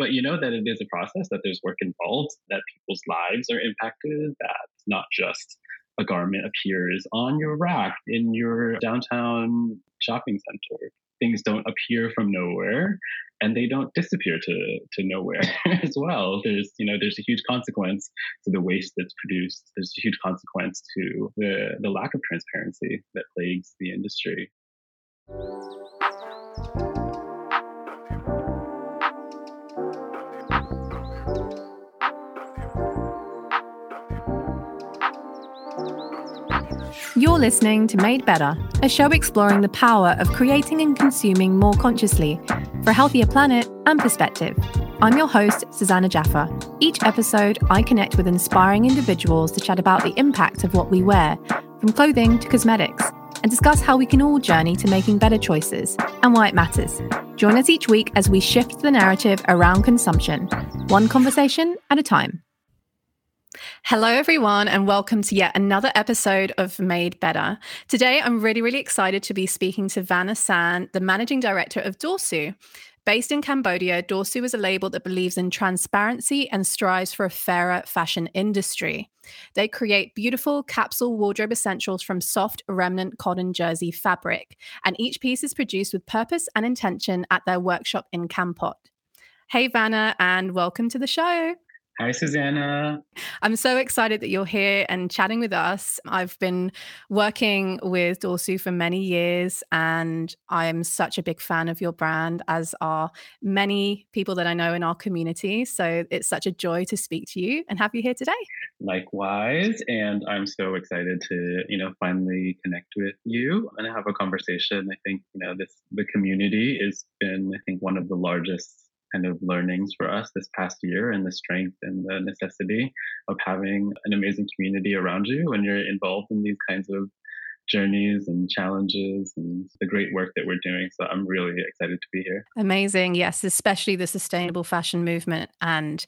But you know that it is a process, that there's work involved, that people's lives are impacted, that it's not just a garment appears on your rack in your downtown shopping center. Things don't appear from nowhere, and they don't disappear to nowhere as well. There's, you know, there's a huge consequence to the waste that's produced. There's a huge consequence to the lack of transparency that plagues the industry. You're listening to Made Better, a show exploring the power of creating and consuming more consciously for a healthier planet and perspective. I'm your host, Susannah Jaffer. Each episode, I connect with inspiring individuals to chat about the impact of what we wear, from clothing to cosmetics, and discuss how we can all journey to making better choices and why it matters. Join us each week as we shift the narrative around consumption, one conversation at a time. Hello, everyone, and welcome to yet another episode of Made Better. Today, I'm really excited to be speaking to Vanna Sann, the managing director of Dorsu. Based in Cambodia, Dorsu is a label that believes in transparency and strives for a fairer fashion industry. They create beautiful capsule wardrobe essentials from soft remnant cotton jersey fabric, and each piece is produced with purpose and intention at their workshop in Kampot. Hey, Vanna, and welcome to the show. Hi, Susannah. I'm so excited that you're here and chatting with us. I've been working with Dorsu for many years, and I'm such a big fan of your brand, as are many people that I know in our community. So it's such a joy to speak to you and have you here today. Likewise, and I'm so excited to, finally connect with you and have a conversation. I think, the community has been, I think, one of the largest kind of learnings for us this past year, and the strength and the necessity of having an amazing community around you when you're involved in these kinds of journeys and challenges and the great work that we're doing. So I'm really excited to be here. Amazing. Yes, especially the sustainable fashion movement and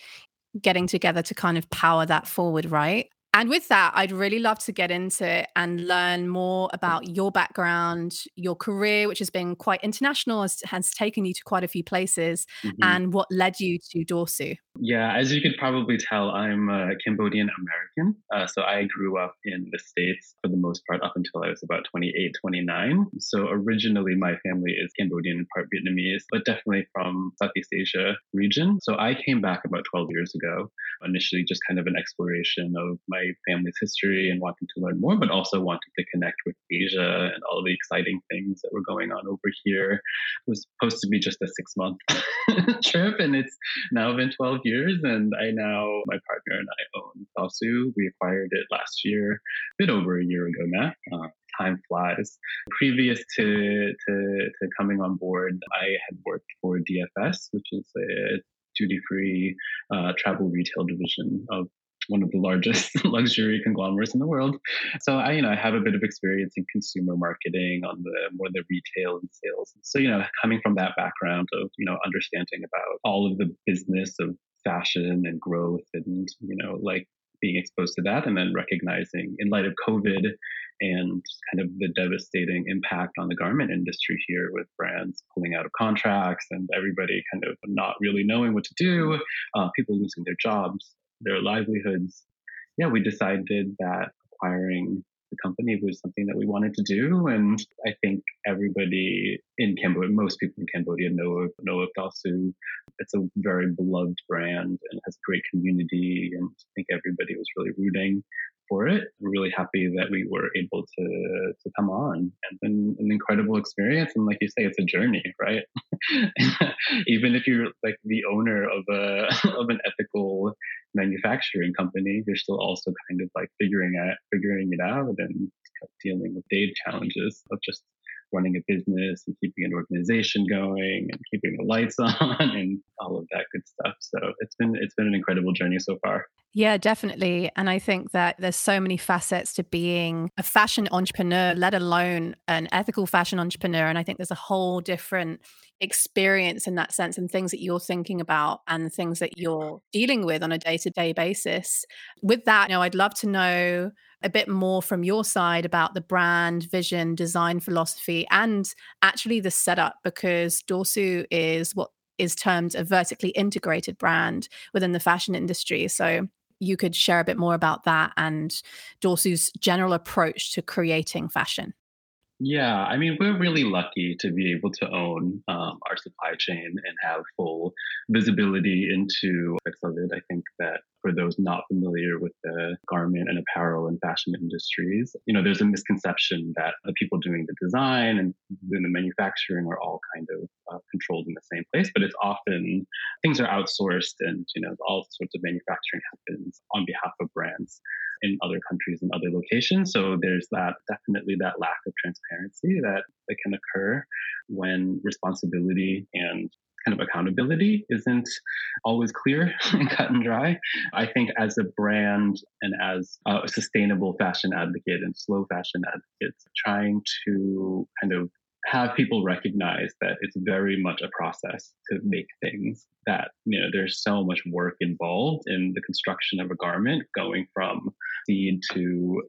getting together to kind of power that forward, right? And with that, I'd really love to get into and learn more about your background, your career, which has been quite international, has taken you to quite a few places, and what led you to Dorsu. Yeah, as you could probably tell, I'm a Cambodian American. So I grew up in the States for the most part up until I was about 28, 29. So originally my family is Cambodian and part Vietnamese, but definitely from Southeast Asia region. So I came back about 12 years ago, initially just kind of an exploration of my family's history and wanting to learn more, but also wanting to connect with Asia and all the exciting things that were going on over here. It was supposed to be just a 6-month trip, and it's now been 12 years. And my partner and I own Dorsu. We acquired it last year, a bit over a year ago now. Time flies. Previous to coming on board, I had worked for DFS, which is a duty-free travel retail division of one of the largest luxury conglomerates in the world. So I have a bit of experience in consumer marketing on the retail and sales. So, coming from that background of, understanding about all of the business of fashion and growth and, being exposed to that, and then recognizing in light of COVID and kind of the devastating impact on the garment industry here with brands pulling out of contracts and everybody kind of not really knowing what to do, people losing their jobs, their livelihoods. Yeah, we decided that acquiring the company was something that we wanted to do. And I think everybody in Cambodia, most people in Cambodia know of Dorsu. It's a very beloved brand and has great community. And I think everybody was really rooting for it. I'm really happy that we were able to come on. It's been an incredible experience. And like you say, it's a journey, right? Even if you're like the owner of an ethical manufacturing company, you're still also kind of like figuring it out and dealing with day challenges of just running a business and keeping an organization going and keeping the lights on and all of that good stuff. So it's been an incredible journey so far. Yeah, definitely. And I think that there's so many facets to being a fashion entrepreneur, let alone an ethical fashion entrepreneur. And I think there's a whole different experience in that sense, and things that you're thinking about and things that you're dealing with on a day-to-day basis. With that, I'd love to know a bit more from your side about the brand, vision, design philosophy, and actually the setup, because Dorsu is what is termed a vertically integrated brand within the fashion industry. So you could share a bit more about that and Dorsu's general approach to creating fashion. Yeah, I mean, we're really lucky to be able to own our supply chain and have full visibility into aspects of it. I think that for those not familiar with the garment and apparel and fashion industries, you know, there's a misconception that the people doing the design and doing the manufacturing are all kind of controlled in the same place, but it's often things are outsourced and, you know, all sorts of manufacturing happens on behalf of brands in other countries and other locations. So there's that definitely that lack of transparency that can occur when responsibility and kind of accountability isn't always clear and cut and dry. I think as a brand and as a sustainable fashion advocate and slow fashion advocates, trying to kind of have people recognize that it's very much a process to make things, that, you know, there's so much work involved in the construction of a garment, going from seed to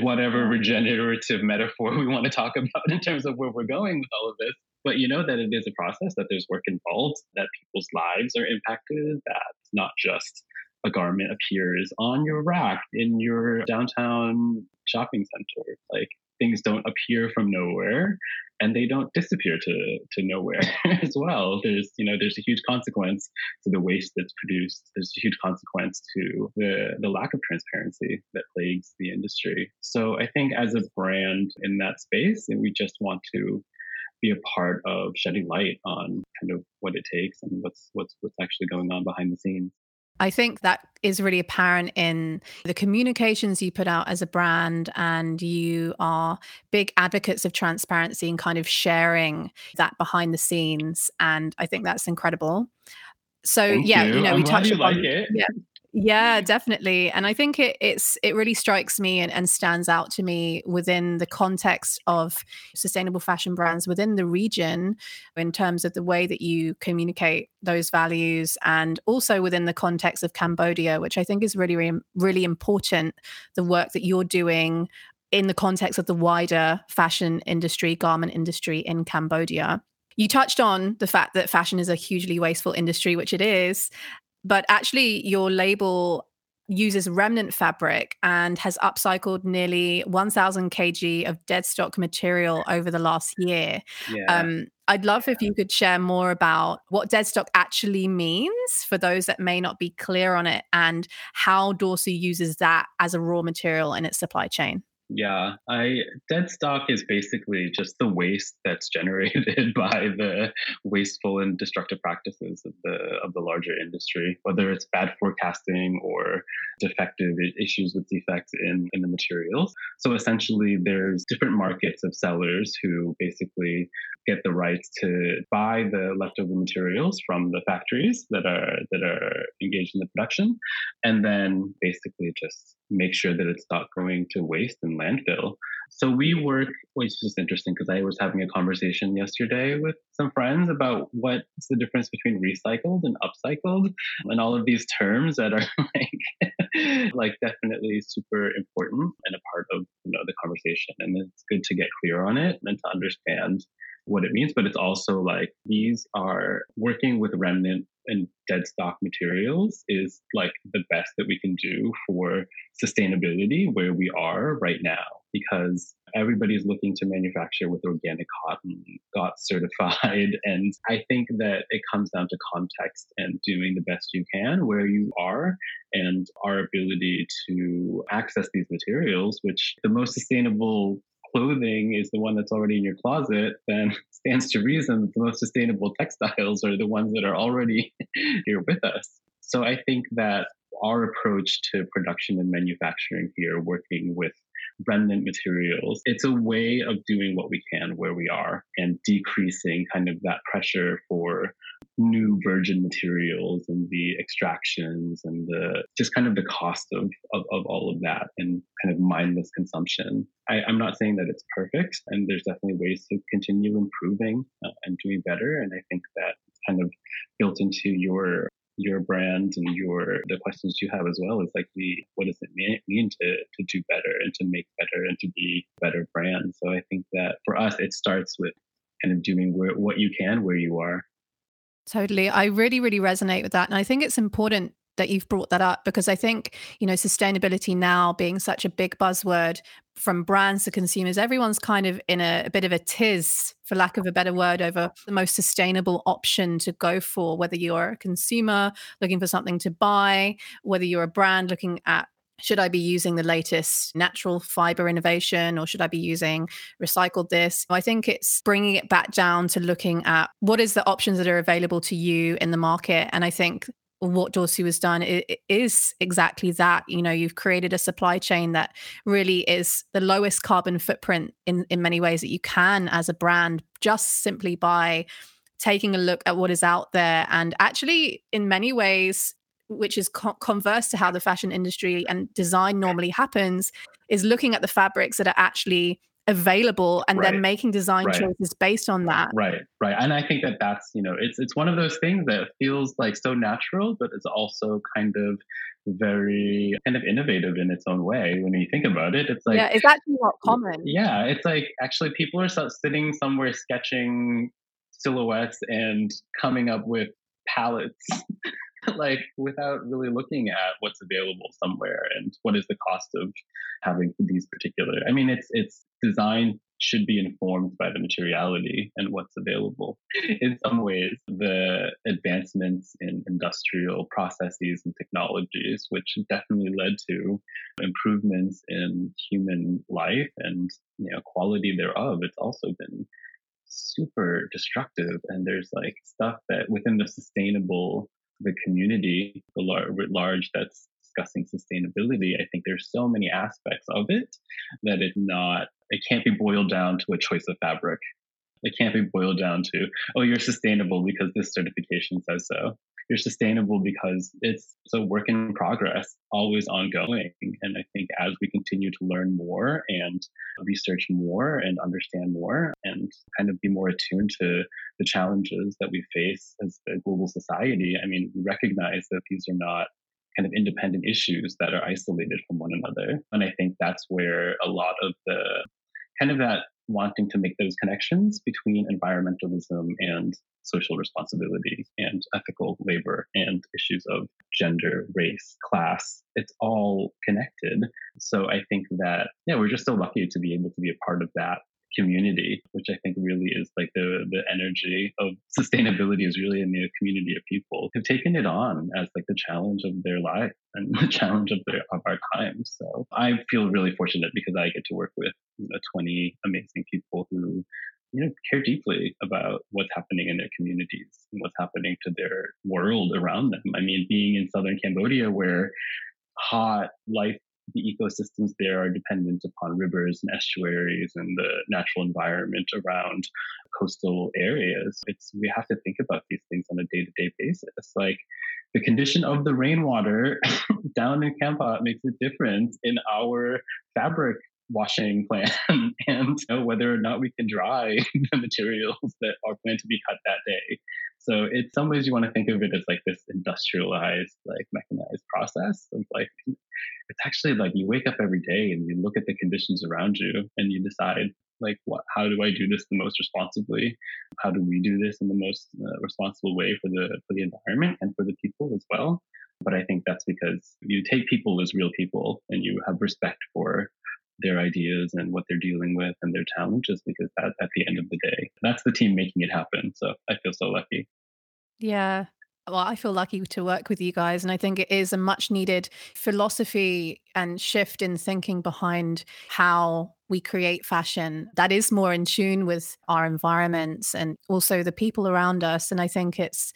whatever regenerative metaphor we want to talk about in terms of where we're going with all of this. But you know that it is a process, that there's work involved, that people's lives are impacted, that it's not just a garment appears on your rack in your downtown shopping center. Like, things don't appear from nowhere and they don't disappear to nowhere as well. There's, you know, there's a huge consequence to the waste that's produced. There's a huge consequence to the lack of transparency that plagues the industry. So I think as a brand in that space, and we just want to be a part of shedding light on kind of what it takes and what's actually going on behind the scenes. I think that is really apparent in the communications you put out as a brand, and you are big advocates of transparency and kind of sharing that behind the scenes. And I think that's incredible. So Thank you. We touched upon it. Yeah, definitely. And I think it really strikes me and stands out to me within the context of sustainable fashion brands within the region in terms of the way that you communicate those values, and also within the context of Cambodia, which I think is really, really, really important, the work that you're doing in the context of the wider fashion industry, garment industry in Cambodia. You touched on the fact that fashion is a hugely wasteful industry, which it is. But actually, your label uses remnant fabric and has upcycled nearly 1,000 kg of deadstock material over the last year. Yeah. I'd love if you could share more about what deadstock actually means for those that may not be clear on it, and how Dorsu uses that as a raw material in its supply chain. Yeah, deadstock is basically just the waste that's generated by the wasteful and destructive practices of the larger industry, whether it's bad forecasting or defective issues with defects in the materials. So essentially, there's different markets of sellers who basically get the rights to buy the leftover materials from the factories that are engaged in the production, and then basically just make sure that it's not going to waste and landfill. So we work, which is just interesting because I was having a conversation yesterday with some friends about what's the difference between recycled and upcycled and all of these terms that are like definitely super important and a part of, you know, the conversation. And it's good to get clear on it and to understand what it means, but it's also like these are working with remnant and deadstock materials is like the best that we can do for sustainability where we are right now, because everybody's looking to manufacture with organic cotton, got certified. And I think that it comes down to context and doing the best you can where you are, and our ability to access these materials, which the most sustainable clothing is the one that's already in your closet, then stands to reason that the most sustainable textiles are the ones that are already here with us. So I think that our approach to production and manufacturing here, working with remnant materials, it's a way of doing what we can where we are and decreasing kind of that pressure for new virgin materials and the extractions and the just kind of the cost of all of that and kind of mindless consumption. I'm not saying that it's perfect, and there's definitely ways to continue improving and doing better. And I think that it's kind of built into your brand and the questions you have as well is like, what does it mean to do better and to make better and to be a better brand? So I think that for us, it starts with kind of doing what you can where you are. Totally. I really, really resonate with that. And I think it's important that you've brought that up because I think, you know, sustainability now being such a big buzzword from brands to consumers, everyone's kind of in a bit of a tiz, for lack of a better word, over the most sustainable option to go for, whether you're a consumer looking for something to buy, whether you're a brand looking at, should I be using the latest natural fiber innovation or should I be using recycled this? I think it's bringing it back down to looking at what is the options that are available to you in the market. And I think what Dorsu has done is exactly that. You know, you've created a supply chain that really is the lowest carbon footprint in many ways that you can as a brand, just simply by taking a look at what is out there. And actually, in many ways, which is converse to how the fashion industry and design normally happens, is looking at the fabrics that are actually available and then making design choices based on that. Right. And I think that that's, you know, it's one of those things that feels like so natural, but it's also kind of very kind of innovative in its own way. When you think about it, it's like, yeah, it's actually not common. Yeah. It's like, actually people are sitting somewhere sketching silhouettes and coming up with palettes like without really looking at what's available somewhere and what is the cost of having these particular. I mean, it's design should be informed by the materiality and what's available. In some ways, the advancements in industrial processes and technologies, which definitely led to improvements in human life and, you know, quality thereof, it's also been super destructive. And there's like stuff that within the sustainable, the community, the large that's discussing sustainability, I think there's so many aspects of it that it can't be boiled down to a choice of fabric. It can't be boiled down to, oh, you're sustainable because this certification says so. You're sustainable because it's a work in progress, always ongoing. And I think as we continue to learn more and research more and understand more and kind of be more attuned to the challenges that we face as a global society, I mean, we recognize that these are not kind of independent issues that are isolated from one another. And I think that's where a lot of the kind of that wanting to make those connections between environmentalism and social responsibility and ethical labor and issues of gender, race, class, it's all connected. So I think that, yeah, we're just so lucky to be able to be a part of that community, which I think really is like the energy of sustainability is really in the community of people who've taken it on as like the challenge of their life and the challenge of our time. So I feel really fortunate because I get to work with, you know, 20 amazing people who, you know, care deeply about what's happening in their communities and what's happening to their world around them. I mean, being in southern Cambodia where hot life, the ecosystems there are dependent upon rivers and estuaries and the natural environment around coastal areas. We have to think about these things on a day-to-day basis. Like the condition of the rainwater down in Kampot makes a difference in our fabric washing plan and, you know, whether or not we can dry the materials that are planned to be cut that day. So in some ways you want to think of it as like this industrialized, like mechanized process of like, it's actually like you wake up every day and you look at the conditions around you and you decide like, how do I do this the most responsibly? How do we do this in the most responsible way for the environment and for the people as well? But I think that's because you take people as real people and you have respect for their ideas and what they're dealing with and their challenges, because that at the end of the day, that's the team making it happen. So I feel so lucky. Yeah. Well, I feel lucky to work with you guys. And I think it is a much needed philosophy and shift in thinking behind how we create fashion that is more in tune with our environments and also the people around us. And I think it's,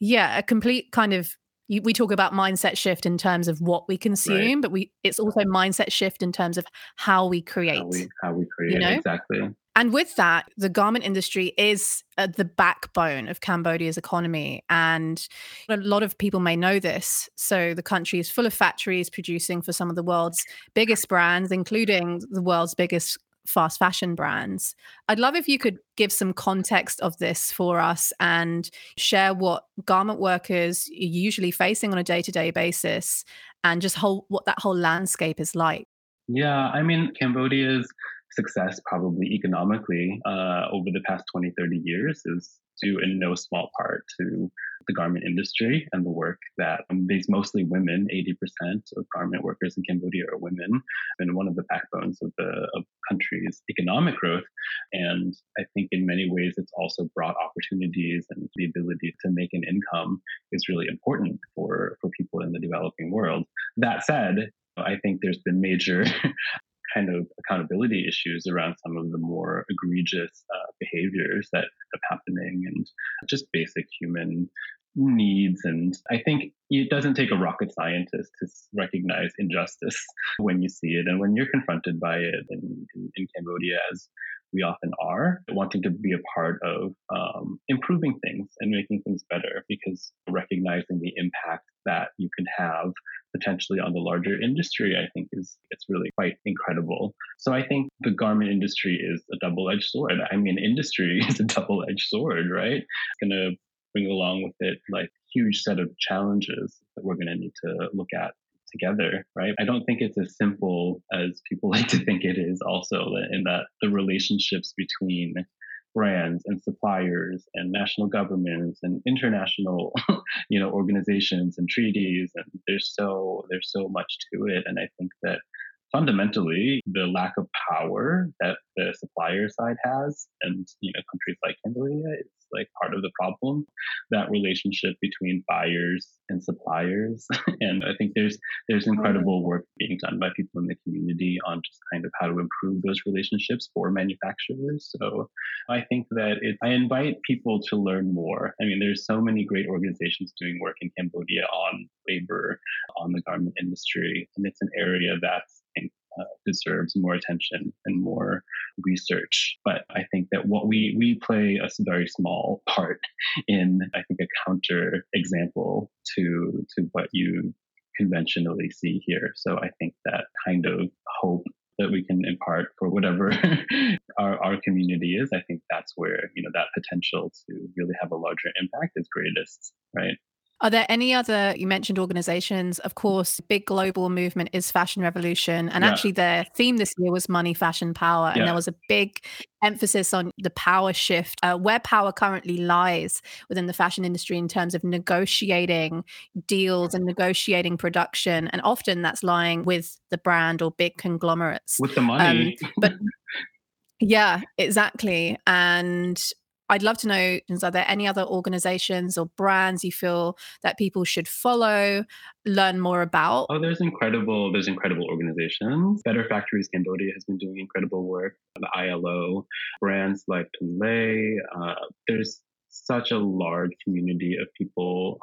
yeah, a complete kind of, we talk about mindset shift in terms of what we consume, but it's also mindset shift in terms of how we create. How we create, you know? Exactly. And with that, the garment industry is the backbone of Cambodia's economy. And a lot of people may know this. So the country is full of factories producing for some of the world's biggest brands, including the world's biggest fast fashion brands. I'd love if you could give some context of this for us and share what garment workers are usually facing on a day-to-day basis and just what that whole landscape is like. Yeah, I mean, Cambodia's success probably economically over the past 20-30 years is due in no small part to the garment industry and the work that these mostly women, 80% of garment workers in Cambodia are women, and one of the backbones of the country's economic growth. And I think in many ways, it's also brought opportunities, and the ability to make an income is really important for people in the developing world. That said, I think there's been major kind of accountability issues around some of the more egregious behaviors that have happening, and just basic human needs. And I think it doesn't take a rocket scientist to recognize injustice when you see it, and when you're confronted by it in Cambodia, as we often are, wanting to be a part of improving things and making things better, because recognizing the impact that you can have potentially on the larger industry, I think it's really quite incredible. So I think the garment industry is a double-edged sword. I mean, industry is a double-edged sword, right? It's going to bring along with it like huge set of challenges that we're going to need to look at together, right? I don't think it's as simple as people like to think it is also, in that the relationships between brands and suppliers and national governments and international, organizations and treaties, and there's so much to it. And I think that fundamentally, the lack of power that the supplier side has, and countries like Cambodia, it's like part of the problem. That relationship between buyers and suppliers, and I think there's incredible work being done by people in the community on just kind of how to improve those relationships for manufacturers. So I think that I invite people to learn more. I mean, there's so many great organizations doing work in Cambodia on labor, on the garment industry, and it's an area that's deserves more attention and more research. But I think that what we play a very small part in, I think, a counter example to what you conventionally see here. So I think that kind of hope that we can impart for whatever our community is, I think that's where, that potential to really have a larger impact is greatest, right? Are there any other, you mentioned organizations, of course, big global movement is Fashion Revolution. And actually their theme this year was money, fashion, power. And there was a big emphasis on the power shift, where power currently lies within the fashion industry in terms of negotiating deals and negotiating production. And often that's lying with the brand or big conglomerates. With the money. But yeah, exactly. And I'd love to know, are there any other organizations or brands you feel that people should follow, learn more about? Oh, there's incredible organizations. Better Factories Cambodia has been doing incredible work. The ILO, brands like Penlay. There's such a large community of people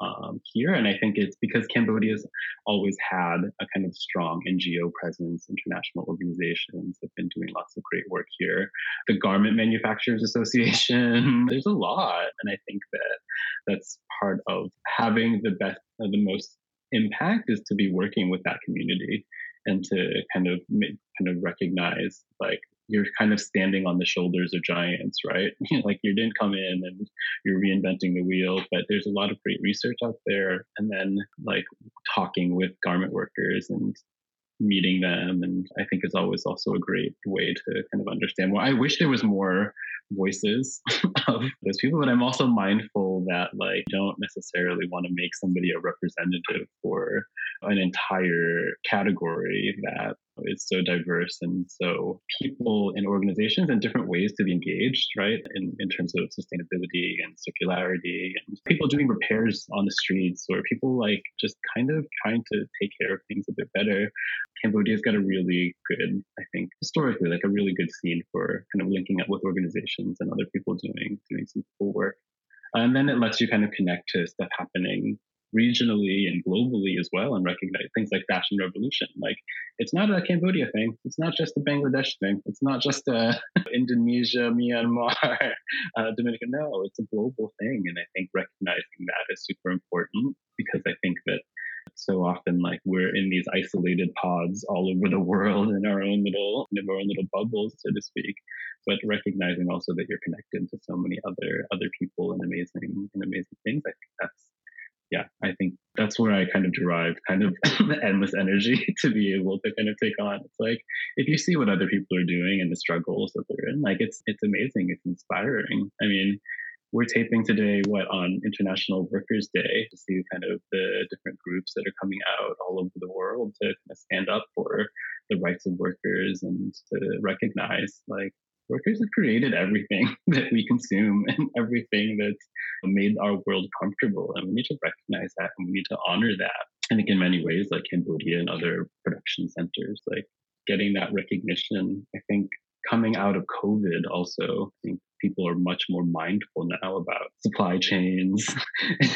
here. And I think it's because Cambodia's always had a kind of strong NGO presence. International organizations have been doing lots of great work here. The Garment Manufacturers Association, there's a lot. And I think that that's part of having the best, the most impact, is to be working with that community and to kind of recognize, like, you're kind of standing on the shoulders of giants, right? Like, you didn't come in and you're reinventing the wheel, but there's a lot of great research out there. And then, like, talking with garment workers and meeting them, and I think it's always also a great way to kind of understand more. I wish there was more voices of those people, but I'm also mindful that, like, I don't necessarily want to make somebody a representative for an entire category that is so diverse, and so people and organizations and different ways to be engaged, right? In terms of sustainability and circularity, and people doing repairs on the streets, or people like just kind of trying to take care of things a bit better. Cambodia's got a really good, I think, historically, like a really good scene for kind of linking up with organizations and other people doing some cool work. And then it lets you kind of connect to stuff happening regionally and globally as well, and recognize things like Fashion Revolution. Like, it's not a Cambodia thing. It's not just a Bangladesh thing. It's not just a Indonesia, Myanmar, Dominican. No, it's a global thing. And I think recognizing that is super important, because I think that so often, like, we're in these isolated pods all over the world in our own little bubbles, so to speak, but recognizing also that you're connected to so many other people and amazing things. I think that's where I kind of derive kind of the endless energy to be able to kind of take on. It's like, if you see what other people are doing and the struggles that they're in, like, it's amazing. It's inspiring. I mean, We're taping today, on International Workers' Day, to see kind of the different groups that are coming out all over the world to kind of stand up for the rights of workers and to recognize, workers have created everything that we consume and everything that's made our world comfortable. And we need to recognize that and we need to honor that. I think in many ways, Cambodia and other production centers, getting that recognition, I think, coming out of COVID also, I think people are much more mindful now about supply chains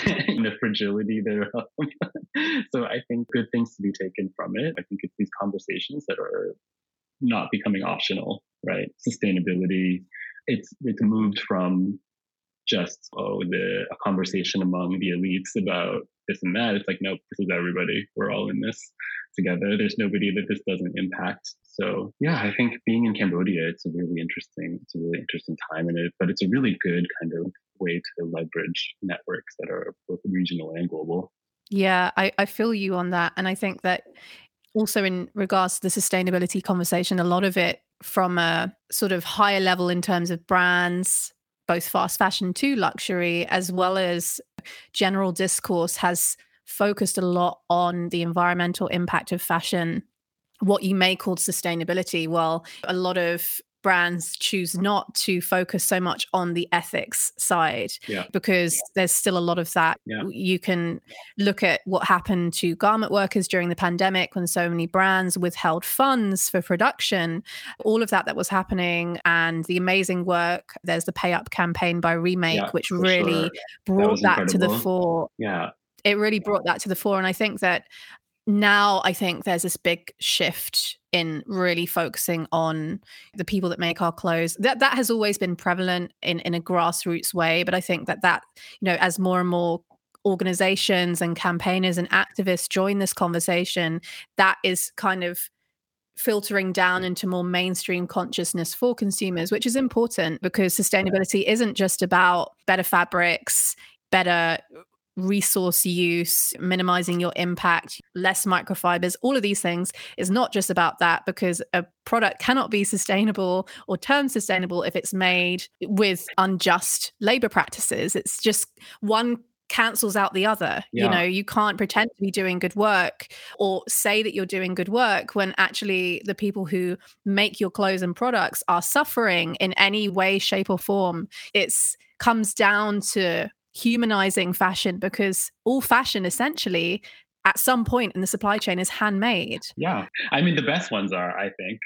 and the fragility thereof. So I think good things to be taken from it. I think it's these conversations that are not becoming optional, right? Sustainability, it's moved from just, a conversation among the elites about this and that. It's no, this is everybody. We're all in this together. There's nobody that this doesn't impact. So yeah, I think being in Cambodia, it's a really interesting time in it, but it's a really good kind of way to leverage networks that are both regional and global. Yeah, I feel you on that. And I think that also in regards to the sustainability conversation, a lot of it from a sort of higher level in terms of brands, both fast fashion to luxury, as well as general discourse, has focused a lot on the environmental impact of fashion, what you may call sustainability. Well, a lot of brands choose not to focus so much on the ethics side because there's still a lot of that. Yeah. You can look at what happened to garment workers during the pandemic when so many brands withheld funds for production, all of that was happening, and the amazing work. There's the Pay Up campaign by Remake, which really brought that to the fore. Yeah. It really brought that to the fore. And I think that now there's this big shift in really focusing on the people that make our clothes. That has always been prevalent in a grassroots way. But I think that, as more and more organizations and campaigners and activists join this conversation, that is kind of filtering down into more mainstream consciousness for consumers, which is important because sustainability isn't just about better fabrics, better resource use, minimizing your impact, less microfibers, all of these things. Is not just about that, because a product cannot be sustainable or termed sustainable if it's made with unjust labor practices. It's just one cancels out the other. Yeah. You can't pretend to be doing good work or say that you're doing good work when actually the people who make your clothes and products are suffering in any way, shape or form. It's comes down to humanizing fashion, because all fashion essentially at some point in the supply chain is handmade. Yeah. I mean, the best ones are, I think.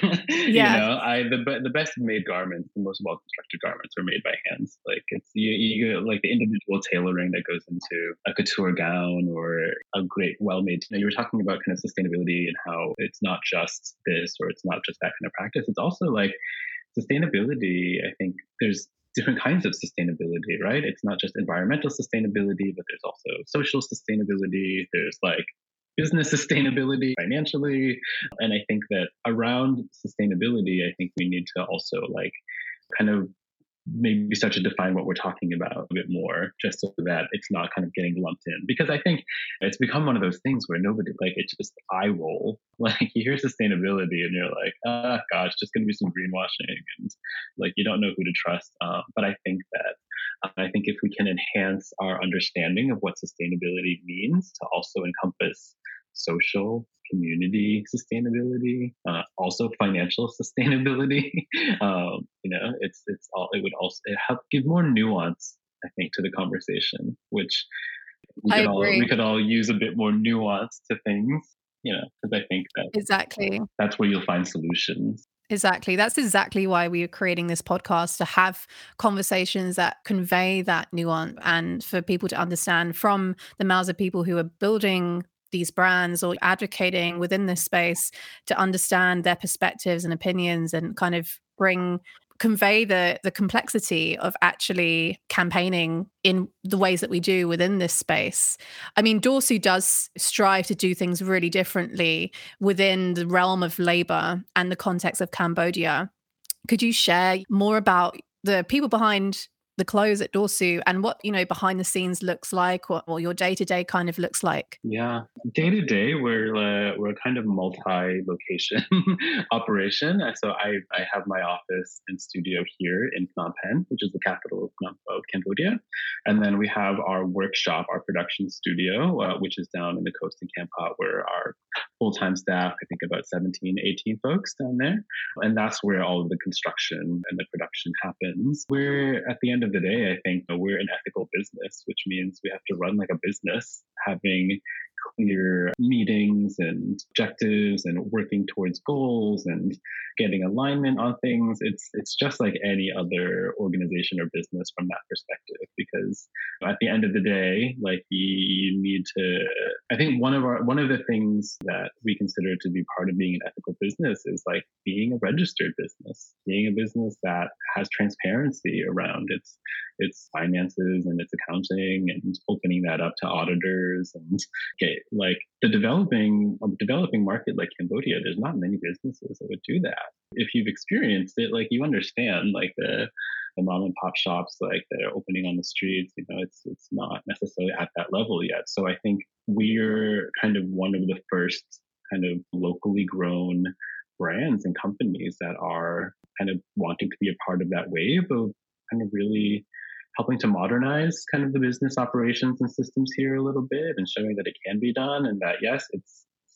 The best made garments, the most well constructed garments, are made by hands. It's the individual tailoring that goes into a couture gown or a great well made. You were talking about kind of sustainability and how it's not just this or it's not just that kind of practice. It's also sustainability. I think there's different kinds of sustainability, right? It's not just environmental sustainability, but there's also social sustainability. There's business sustainability financially. And I think that around sustainability, I think we need to also kind of maybe start to define what we're talking about a bit more, just so that it's not kind of getting lumped in. Because I think it's become one of those things where nobody, it's just eye roll. You hear sustainability and you're just going to be some greenwashing. And you don't know who to trust. But I think that, if we can enhance our understanding of what sustainability means to also encompass social, community sustainability, also financial sustainability. It would also help give more nuance, I think, to the conversation, which we could all use a bit more nuance to things, because I think that exactly that's where you'll find solutions. Exactly. That's exactly why we are creating this podcast, to have conversations that convey that nuance and for people to understand from the mouths of people who are building these brands or advocating within this space, to understand their perspectives and opinions and kind of convey the complexity of actually campaigning in the ways that we do within this space. I mean, Dorsu does strive to do things really differently within the realm of labor and the context of Cambodia. Could you share more about the people behind the clothes at Dorsu and what, you know, behind the scenes looks like, what your day-to-day kind of looks like? Yeah, day-to-day, we're kind of multi-location operation. So I have my office and studio here in Phnom Penh, which is the capital of Cambodia. And then we have our workshop, our production studio, which is down in the coast in Kampot, where our full-time staff, I think about 17, 18 folks down there. And that's where all of the construction and the production happens. We're at the end of the day, I think we're an ethical business, which means we have to run like a business, having clear meetings and objectives and working towards goals and getting alignment on things. It's just like any other organization or business from that perspective, because at the end of the day, like you need to, I think one of the things that we consider to be part of being an ethical business is like being a registered business, being a business that has transparency around its finances and its accounting, and opening that up to auditors and like the developing market like Cambodia, there's not many businesses that would do that. If you've experienced it, like you understand, like the mom and pop shops like that are opening on the streets, you know, it's not necessarily at that level yet. So I think we're kind of one of the first kind of locally grown brands and companies that are kind of wanting to be a part of that wave of kind of really helping to modernize kind of the business operations and systems here a little bit, and showing that it can be done, and that yes, it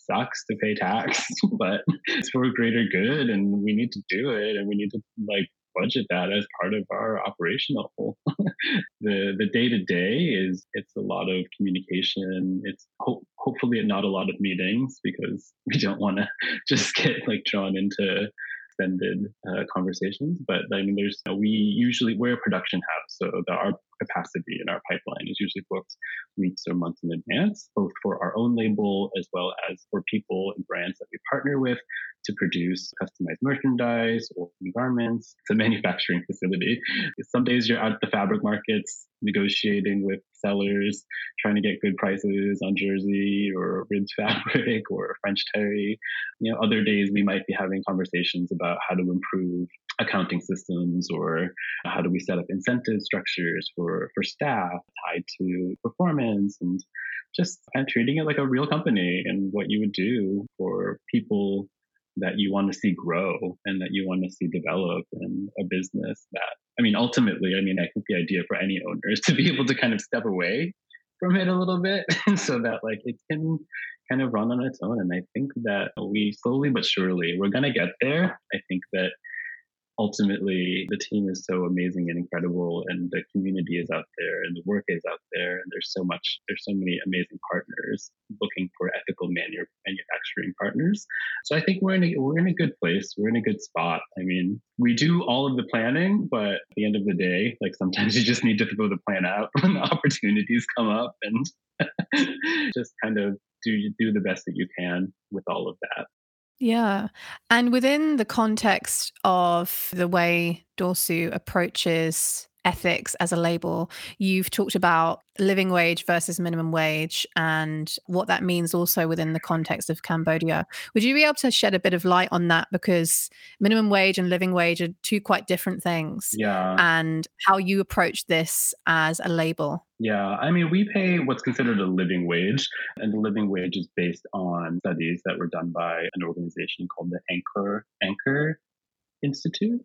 sucks to pay tax, but it's for a greater good, and we need to do it, and we need to like budget that as part of our operational. The day to day is it's a lot of communication. It's hopefully not a lot of meetings, because we don't want to just get like drawn into conversations, but I mean, we're a production hub, so our capacity and our pipeline is usually booked weeks or months in advance, both for our own label as well as for people and brands that we partner with to produce customized merchandise or garments. It's a manufacturing facility. Some days you're out at the fabric markets negotiating with sellers, trying to get good prices on jersey or ribbed fabric or French terry. You know, other days we might be having conversations about how to improve accounting systems, or how do we set up incentive structures for staff tied to performance, and just kind of treating it like a real company and what you would do for people that you want to see grow and that you want to see develop, and a business that, I mean, ultimately, I mean, I think the idea for any owner is to be able to kind of step away from it a little bit so that like it can kind of run on its own. And I think that we slowly but surely, we're going to get there. I think that ultimately the team is so amazing and incredible, and the community is out there, and the work is out there, and there's so many amazing partners looking for ethical manufacturing partners. So I think we're in a good place. We're in a good spot. I mean, we do all of the planning, but at the end of the day, like sometimes you just need to throw the plan out when the opportunities come up, and just kind of do the best that you can with all of that. Yeah. And within the context of the way Dorsu approaches ethics as a label, you've talked about living wage versus minimum wage and what that means also within the context of Cambodia. Would you be able to shed a bit of light on that? Because minimum wage and living wage are two quite different things. Yeah. And how you approach this as a label. Yeah, I mean, we pay what's considered a living wage, and the living wage is based on studies that were done by an organization called the Anker Institute.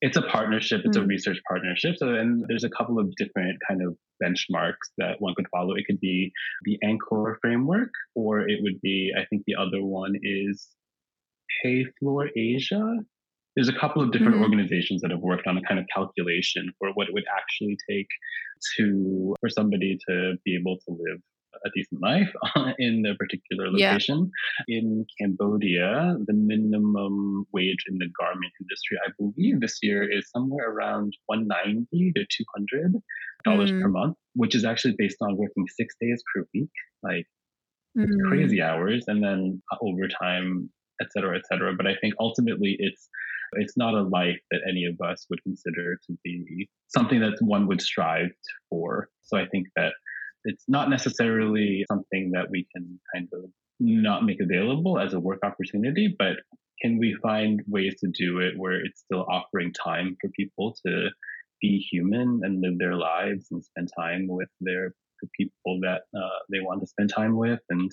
It's a partnership. It's a research partnership. So, and there's a couple of different kind of benchmarks that one could follow. It could be the Anker framework, or it would be, I think the other one is PayFloor Asia. There's a couple of different organizations that have worked on a kind of calculation for what it would actually take for somebody to be able to live a decent life in a particular location. Yeah. In Cambodia, the minimum wage in the garment industry, I believe this year, is somewhere around $190 to $200 per month, which is actually based on working 6 days per week, like crazy hours, and then overtime, et cetera, et cetera. But I think ultimately it's not a life that any of us would consider to be something that one would strive for. So I think that it's not necessarily something that we can kind of not make available as a work opportunity, but can we find ways to do it where it's still offering time for people to be human and live their lives and spend time with their people that they want to spend time with, and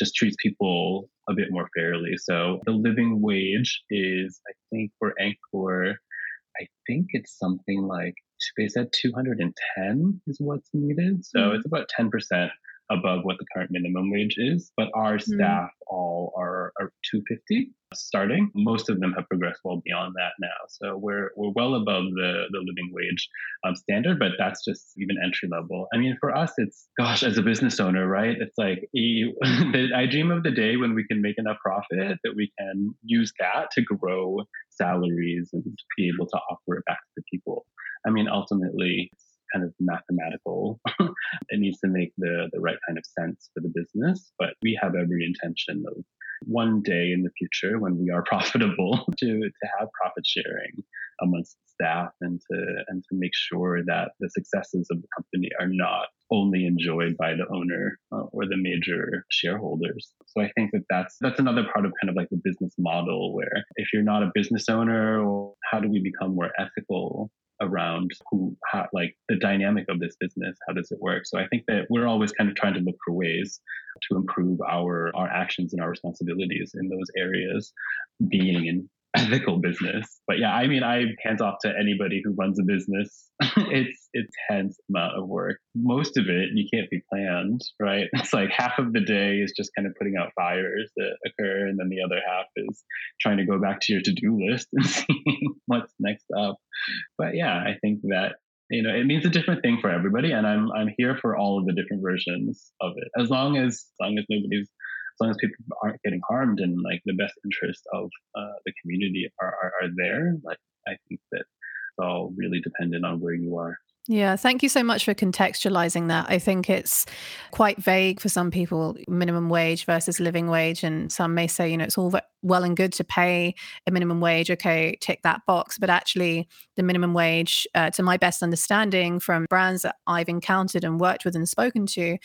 just treats people a bit more fairly. So the living wage is, I think, for Angkor, I think it's something like, they said 210 is what's needed. So it's about 10% above what the current minimum wage is. But our staff all are 250 starting. Most of them have progressed well beyond that now. So we're well above the living wage standard, but that's just even entry level. I mean, for us, it's, gosh, as a business owner, right? It's like, I dream of the day when we can make enough profit that we can use that to grow salaries and to be able to offer it back to the people. I mean, ultimately, it's kind of mathematical. It needs to make the right kind of sense for the business. But we have every intention of one day in the future, when we are profitable, to have profit sharing amongst staff and to make sure that the successes of the company are not only enjoyed by the owner or the major shareholders. So I think that's another part of kind of like the business model, where if you're not a business owner, or how do we become more ethical around how the dynamic of this business, how does it work? So I think that we're always kind of trying to look for ways to improve our actions and our responsibilities in those areas, being an ethical business. But yeah, I mean, I hands off to anybody who runs a business. It's intense amount of work. Most of it, you can't be planned, right? It's like half of the day is just kind of putting out fires that occur. And then the other half is trying to go back to your to-do list and seeing what's next up. But yeah, I think that, you know, it means a different thing for everybody. And I'm here for all of the different versions of it. As long as people aren't getting harmed and like the best interests of the community are there, like I think that it's all really dependent on where you are. Yeah, thank you so much for contextualizing that. I think it's quite vague for some people, minimum wage versus living wage. And some may say, you know, it's all well and good to pay a minimum wage. Okay, tick that box. But actually, the minimum wage, to my best understanding from brands that I've encountered and worked with and spoken to,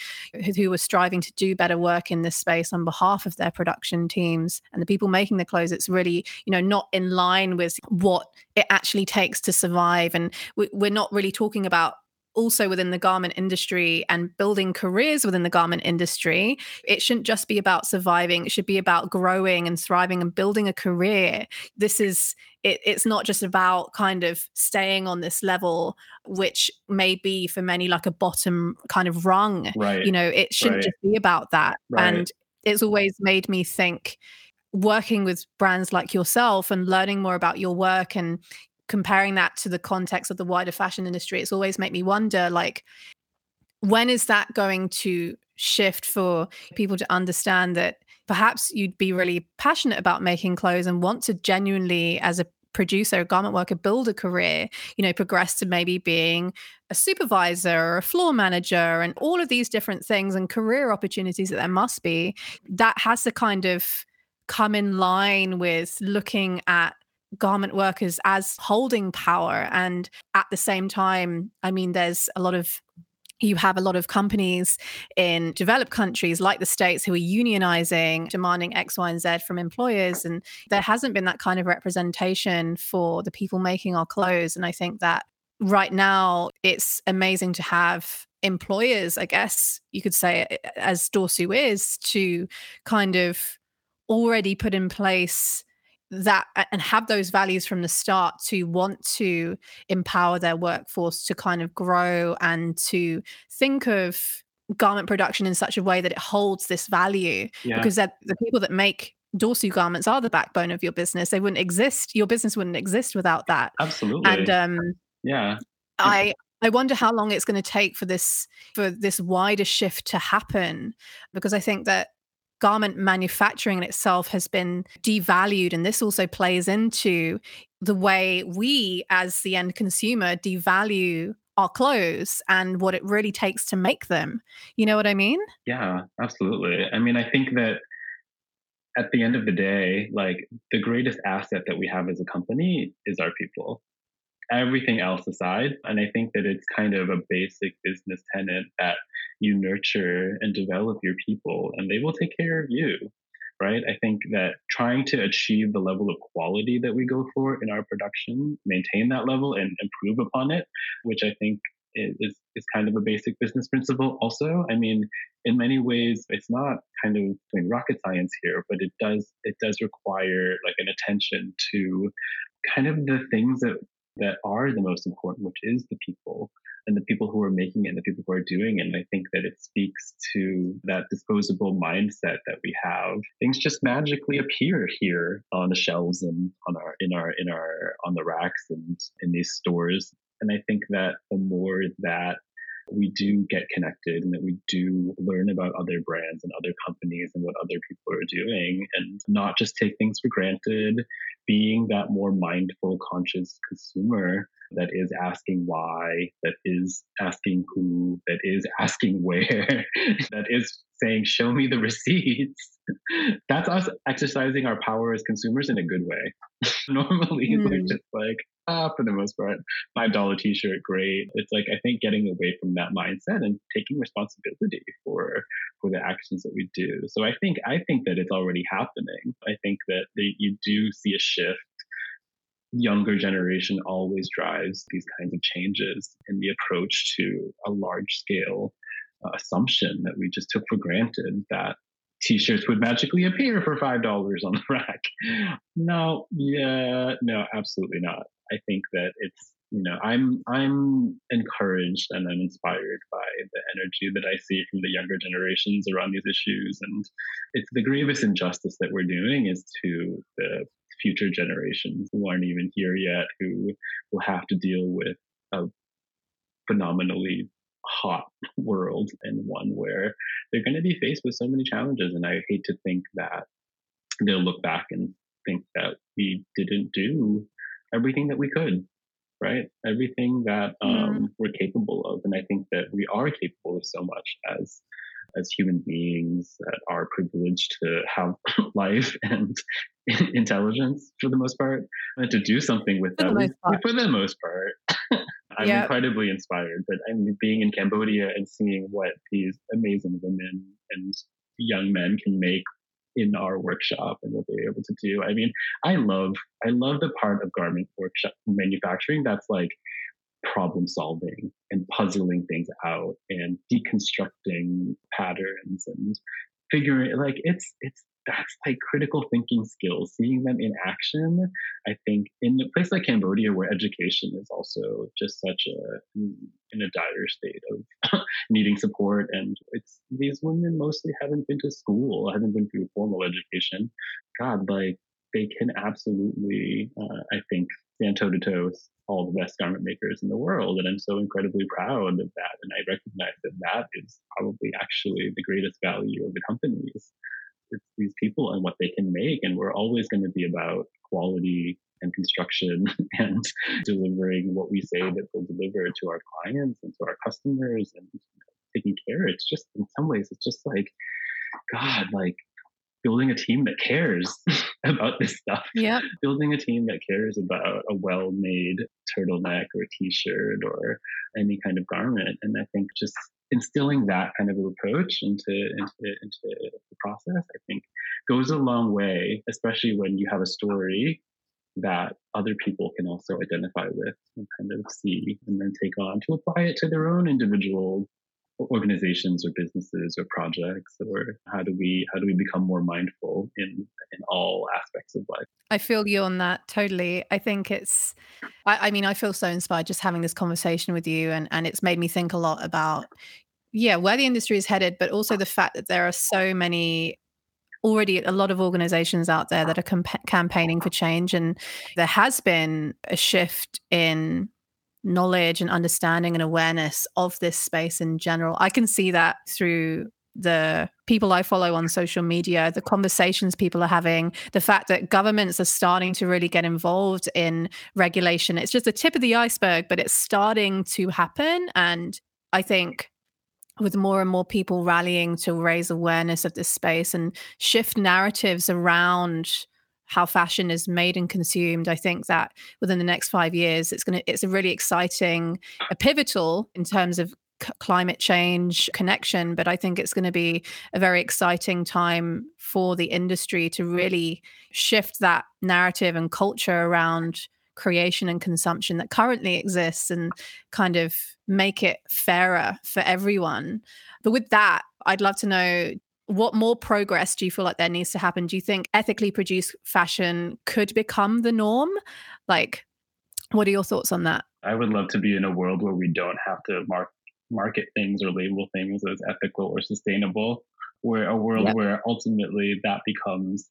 who were striving to do better work in this space on behalf of their production teams and the people making the clothes, it's really, you know, not in line with what it actually takes to survive. And we're not really talking about also within the garment industry and building careers within the garment industry. It shouldn't just be about surviving. It should be about growing and thriving and building a career. This is it. It's not just about kind of staying on this level, which may be for many like a bottom kind of rung. Right. You know, it shouldn't just be about that. Right. And it's always made me think, working with brands like yourself and learning more about your work and comparing that to the context of the wider fashion industry, it's always made me wonder, like, when is that going to shift for people to understand that perhaps you'd be really passionate about making clothes and want to genuinely, as a producer, a garment worker, build a career, you know, progress to maybe being a supervisor or a floor manager and all of these different things and career opportunities that there must be, that has to kind of come in line with looking at garment workers as holding power. And at the same time, I mean, you have a lot of companies in developed countries like the States who are unionizing, demanding X, Y, and Z from employers. And there hasn't been that kind of representation for the people making our clothes. And I think that right now it's amazing to have employers, I guess you could say, as Dorsu is, to kind of already put in place that and have those values from the start to want to empower their workforce to kind of grow and to think of garment production in such a way that it holds this value. Yeah. Because the people that make Dorsu garments are the backbone of your business. They wouldn't exist. Your business wouldn't exist without that. Absolutely. And I wonder how long it's going to take for this wider shift to happen, because I think that garment manufacturing in itself has been devalued, and this also plays into the way we as the end consumer devalue our clothes and what it really takes to make them. You know what I mean? Yeah, absolutely. I mean, I think that at the end of the day, like, the greatest asset that we have as a company is our people, everything else aside. And I think that it's kind of a basic business tenet that you nurture and develop your people, and they will take care of you. right? I think that trying to achieve the level of quality that we go for in our production, maintain that level and improve upon it, which I think is kind of a basic business principle also. I mean, in many ways, it's not kind of doing rocket science here, but it does require like an attention to kind of the things that are the most important, which is the people and the people who are making it and the people who are doing it. And I think that it speaks to that disposable mindset that we have. Things just magically appear here on the shelves and on the racks and in these stores. And I think that the more that we do get connected and that we do learn about other brands and other companies and what other people are doing and not just take things for granted, being that more mindful, conscious consumer that is asking why, that is asking who, that is asking where, that is saying, show me the receipts. That's us exercising our power as consumers in a good way. Normally, they're just like, for the most part, $5 t-shirt, great. It's like, I think getting away from that mindset and taking responsibility for the actions that we do. So I think that it's already happening. I think that you do see a shift. Younger generation always drives these kinds of changes in the approach to a large scale assumption that we just took for granted that t-shirts would magically appear for $5 on the rack. No, absolutely not. I think that it's, I'm encouraged and I'm inspired by the energy that I see from the younger generations around these issues. And it's the grievous injustice that we're doing is to the future generations who aren't even here yet, who will have to deal with a phenomenally hot world and one where they're going to be faced with so many challenges. And I hate to think that they'll look back and think that we didn't do everything that we could, right? Everything that we're capable of. And I think that we are capable of so much as human beings that are privileged to have life and intelligence for the most part, and to do something with that for the most part. I'm incredibly inspired, but I'm being in Cambodia and seeing what these amazing women and young men can make in our workshop and what they're able to do. I mean, I love the part of garment workshop manufacturing that's like problem solving and puzzling things out and deconstructing patterns and figuring like that's like critical thinking skills, seeing them in action. I think in a place like Cambodia, where education is also just such in a dire state of needing support. And it's these women mostly haven't been to school, haven't been through formal education. God, like they can absolutely, I think, stand toe to toe all the best garment makers in the world. And I'm so incredibly proud of that. And I recognize that is probably actually the greatest value of the companies. It's these people and what they can make. And we're always going to be about quality and construction and delivering what we say that we'll deliver to our clients and to our customers and taking care. It's just, in some ways, it's just like, God, like building a team that cares about this stuff. Yep. Building a team that cares about a well-made turtleneck or t-shirt or any kind of garment. And I think just instilling that kind of approach into the process, I think, goes a long way, especially when you have a story that other people can also identify with and kind of see and then take on to apply it to their own individual organizations or businesses or projects, or how do we become more mindful in all aspects of life. I feel you on that totally. I think it's, I mean, I feel so inspired just having this conversation with you, and it's made me think a lot about where the industry is headed, but also the fact that there are so many already a lot of organizations out there that are campaigning for change, and there has been a shift in knowledge and understanding and awareness of this space in general. I can see that through the people I follow on social media, the conversations people are having, the fact that governments are starting to really get involved in regulation. It's just the tip of the iceberg, but it's starting to happen. And I think with more and more people rallying to raise awareness of this space and shift narratives around how fashion is made and consumed, I think that within the next 5 years, it's a really exciting, a pivotal in terms of climate change connection, but I think it's going to be a very exciting time for the industry to really shift that narrative and culture around creation and consumption that currently exists and kind of make it fairer for everyone. But with that, I'd love to know, what more progress do you feel like there needs to happen? Do you think ethically produced fashion could become the norm? Like, what are your thoughts on that? I would love to be in a world where we don't have to market things or label things as ethical or sustainable. We're a world where ultimately that becomes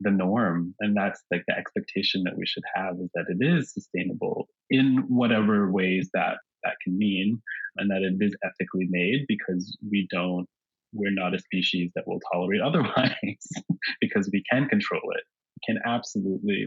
the norm. And that's like the expectation that we should have, is that it is sustainable in whatever ways that that can mean, and that it is ethically made, because we're not a species that will tolerate otherwise, because we can control it. We can absolutely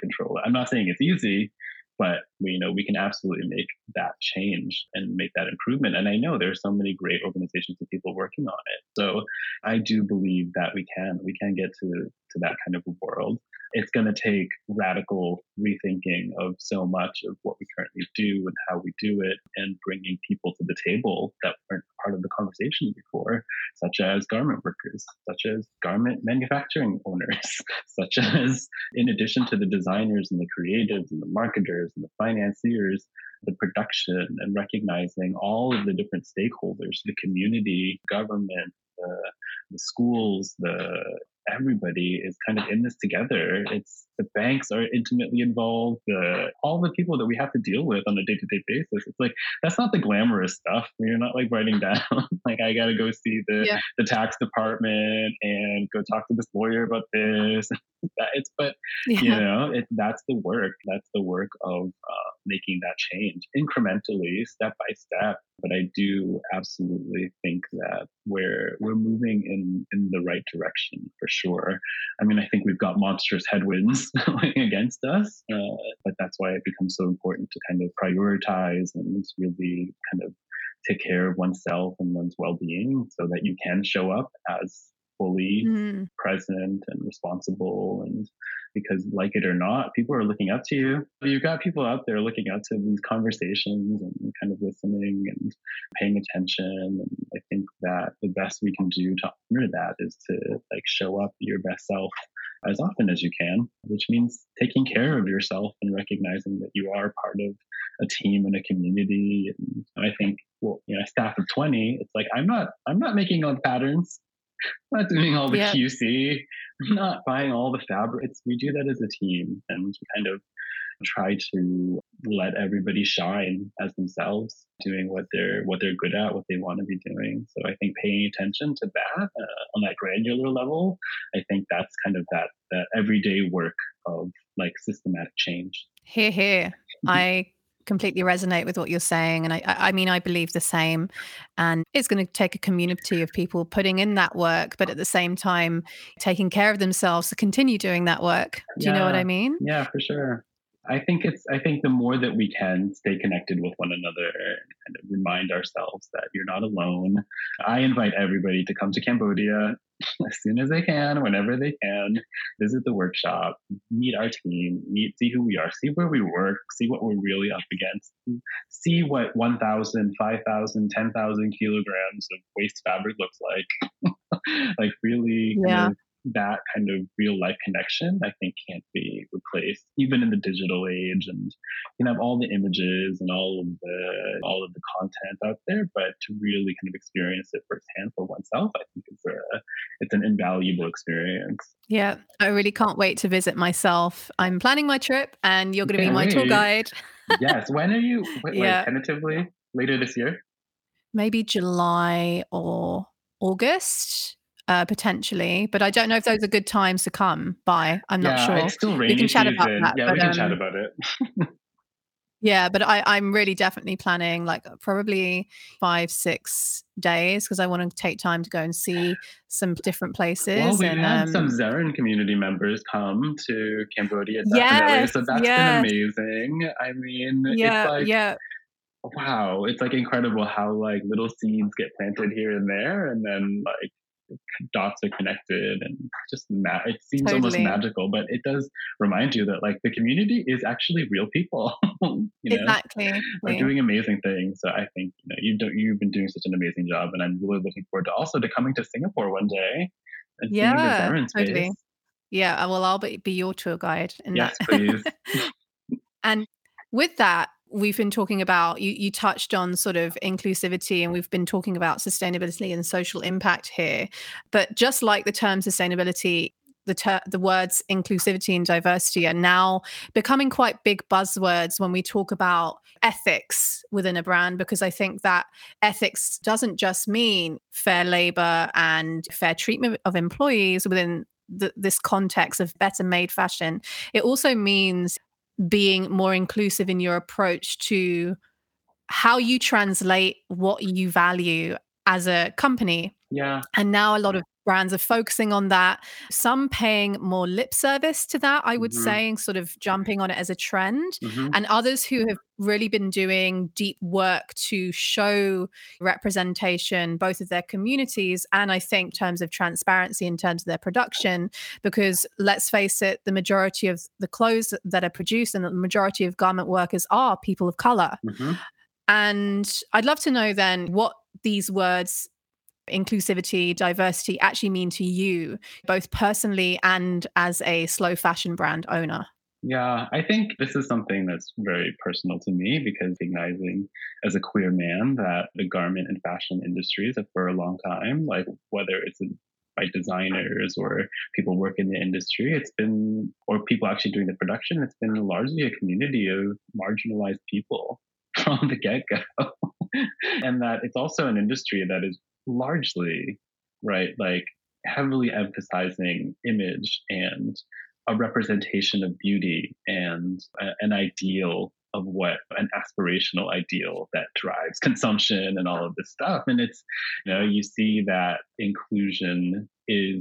control it. I'm not saying it's easy, but we can absolutely make that change and make that improvement. And I know there's so many great organizations and people working on it. So I do believe that we can get to that kind of a world. It's going to take radical rethinking of so much of what we currently do and how we do it, and bringing people to the table that weren't part of the conversation before, such as garment workers, such as garment manufacturing owners, such as, in addition to the designers and the creatives and the marketers and the financiers, the production, and recognizing all of the different stakeholders, the community, government, the schools, everybody is kind of in this together. It's the banks are intimately involved, all the people that we have to deal with on a day-to-day basis. It's like, that's not the glamorous stuff. You're not like writing down like, I gotta go see the tax department and go talk to this lawyer about this. That's the work. That's the work of making that change incrementally, step by step. But I do absolutely think that we're moving in the right direction for sure. I mean, I think we've got monstrous headwinds against us, but that's why it becomes so important to kind of prioritize and really kind of take care of oneself and one's well-being, so that you can show up as fully present and responsible. And because, like it or not, people are looking up to you. You've got people out there looking up to these conversations and kind of listening and paying attention. And I think that the best we can do to honor that is to like show up your best self as often as you can, which means taking care of yourself and recognizing that you are part of a team and a community. And I think, a staff of 20, it's like, I'm not making all the patterns. I'm not doing all the QC. I'm not buying all the fabrics. We do that as a team, and kind of try to let everybody shine as themselves, doing what they're good at, what they want to be doing. So I think paying attention to that on that granular level, I think that's kind of that everyday work of like systematic change. Hear, hear. I completely resonate with what you're saying. And I believe the same. And it's going to take a community of people putting in that work, but at the same time, taking care of themselves to continue doing that work. Do you know what I mean? Yeah, for sure. I think the more that we can stay connected with one another and kind of remind ourselves that you're not alone. I invite everybody to come to Cambodia as soon as they can, whenever they can. Visit the workshop, meet our team, see who we are, see where we work, see what we're really up against, see what 1,000, 5,000, 10,000 kilograms of waste fabric looks like. Like really, that kind of real life connection, I think, can't be replaced, even in the digital age. And you can have all the images and all of the content out there, but to really kind of experience it firsthand for oneself, I think it's an invaluable experience. Yeah, I really can't wait to visit myself. I'm planning my trip, and you're going to be my tour guide. Yes. When are you? Wait, tentatively later this year? Maybe July or August. Potentially, but I don't know if those are good times to come by. I'm not sure. It's still rainy. We can chat about that. Yeah, but, we can chat about it. Yeah, but I'm really definitely planning like probably 5-6 days, because I want to take time to go and see some different places. Well, we've had some Zerrin community members come to Cambodia, definitely. So that's been amazing. I mean, wow, it's like incredible how like little seeds get planted here and there, and then like dots are connected, and just it seems almost magical, but it does remind you that like the community is actually real people. Exactly. They're doing amazing things. So I think you've been doing such an amazing job, and I'm really looking forward to coming to Singapore one day and seeing the totally. Space. Yeah, well, I'll be your tour guide in that. Please. And with that, we've been talking about, you touched on sort of inclusivity, and we've been talking about sustainability and social impact here. But just like the term sustainability, the words inclusivity and diversity are now becoming quite big buzzwords when we talk about ethics within a brand, because I think that ethics doesn't just mean fair labor and fair treatment of employees within this context of better made fashion. It also means being more inclusive in your approach to how you translate what you value as a company. Yeah. And now a lot of brands are focusing on that, some paying more lip service to that, I would say, and sort of jumping on it as a trend, and others who have really been doing deep work to show representation, both of their communities and I think in terms of transparency in terms of their production, because let's face it, the majority of the clothes that are produced and the majority of garment workers are people of color. And I'd love to know then what these words inclusivity, diversity actually mean to you, both personally and as a slow fashion brand owner? Yeah, I think this is something that's very personal to me, because recognizing as a queer man that the garment and fashion industries have for a long time, like whether it's by designers or people work in the industry, or people actually doing the production, it's been largely a community of marginalized people from the get-go. And that it's also an industry that is largely, heavily emphasizing image and a representation of beauty and an ideal of an aspirational ideal that drives consumption and all of this stuff. And it's, you see that inclusion it's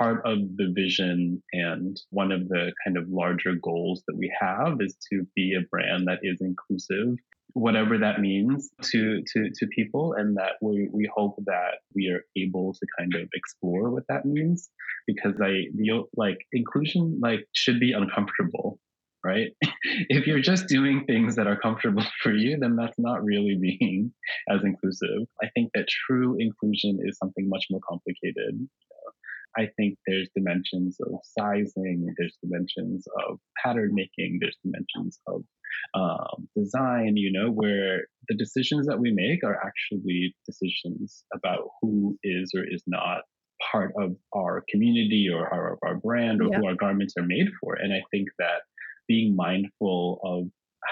part of the vision, and one of the kind of larger goals that we have is to be a brand that is inclusive, whatever that means to people, and that we hope that we are able to kind of explore what that means, because I feel like inclusion should be uncomfortable, right? If you're just doing things that are comfortable for you, then that's not really being as inclusive. I think that true inclusion is something much more complicated. I think there's dimensions of sizing, there's dimensions of pattern making, there's dimensions of design, where the decisions that we make are actually decisions about who is or is not part of our community or of our brand, or who our garments are made for. And I think that being mindful of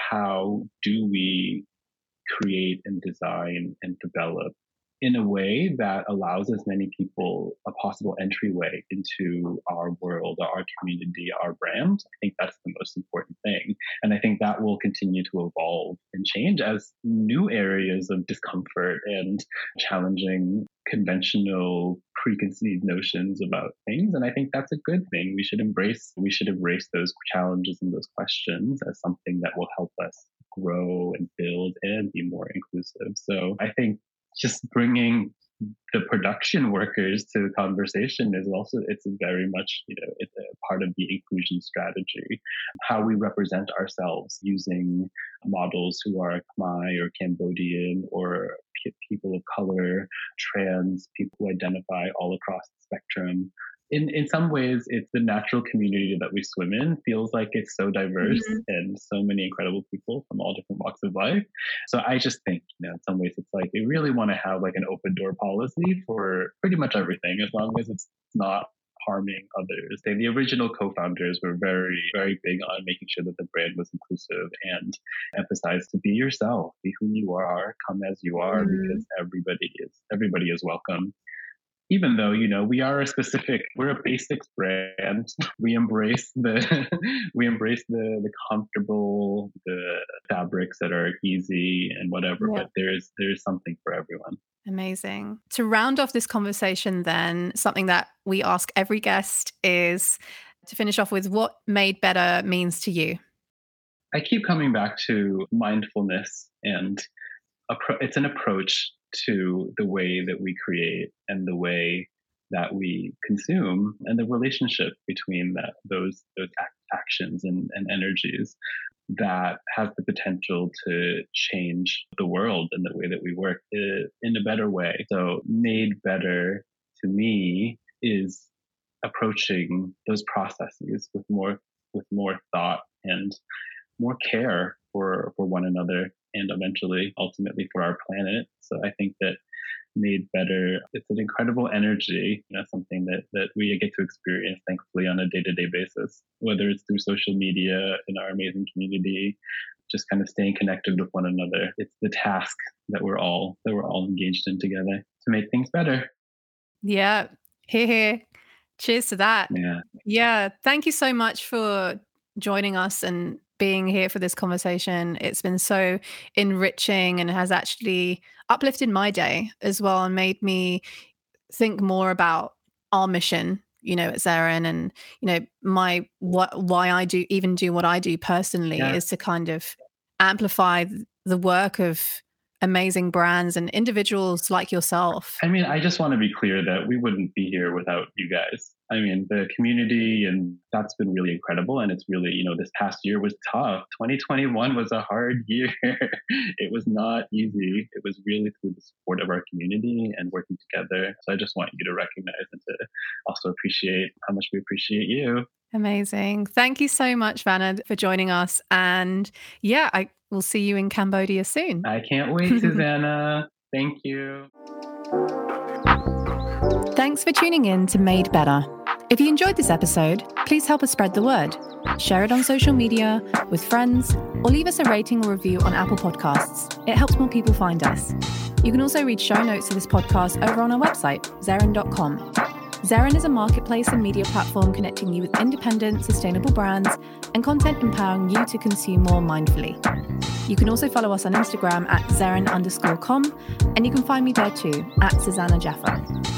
how do we create and design and develop in a way that allows as many people a possible entryway into our world, our community, our brand, I think that's the most important thing. And I think that will continue to evolve and change as new areas of discomfort and challenging conventional preconceived notions about things. And I think that's a good thing. We should embrace those challenges and those questions as something that will help us grow and build and be more inclusive. So I think just bringing the production workers to the conversation is also, it's very much, it's a part of the inclusion strategy. How we represent ourselves using models who are Khmer or Cambodian or people of color, trans, people who identify all across the spectrum. In some ways, it's the natural community that we swim in feels like it's so diverse and so many incredible people from all different walks of life. So I just think, in some ways, it's like we really want to have an open door policy for pretty much everything, as long as it's not harming others. The original co-founders were very, very big on making sure that the brand was inclusive and emphasized to be yourself, be who you are, come as you are, because everybody is welcome. Even though, we are we're a basics brand. We embrace the comfortable, the fabrics that are easy and whatever, but there's something for everyone. Amazing. To round off this conversation then, something that we ask every guest is to finish off with what Made Better means to you. I keep coming back to mindfulness, and it's an approach to the way that we create and the way that we consume and the relationship between that, those actions and energies that have the potential to change the world and the way that we work in a better way. So Made Better, to me, is approaching those processes with more thought and more care for one another and eventually, ultimately, for our planet. So I think that Made Better, it's an incredible energy, you know, something that we get to experience, thankfully, on a day-to-day basis, whether it's through social media, in our amazing community, just kind of staying connected with one another. It's the task that we're all engaged in together to make things better. Yeah. Hey. Cheers to that. Yeah. Thank you so much for joining us and being here for this conversation. It's been so enriching and has actually uplifted my day as well and made me think more about our mission, you know, at Zerrin, and, you know, why I do what I do personally is to kind of amplify the work of amazing brands and individuals like yourself. I mean, I just want to be clear that we wouldn't be here without you guys. I mean, the community, and that's been really incredible. And it's really, you know, this past year was tough. 2021 was a hard year. It was not easy. It was really through the support of our community and working together. So I just want you to recognize and to also appreciate how much we appreciate you. Amazing. Thank you so much, Vanna, for joining us. And yeah, I will see you in Cambodia soon. I can't wait, Susannah. Thank you. Thanks for tuning in to Made Better. If you enjoyed this episode, please help us spread the word. Share it on social media, with friends, or leave us a rating or review on Apple Podcasts. It helps more people find us. You can also read show notes of this podcast over on our website, zerrin.com. Zerrin is a marketplace and media platform connecting you with independent, sustainable brands and content empowering you to consume more mindfully. You can also follow us on Instagram at zerrin_com, and you can find me there too, at Susannah Jaffer.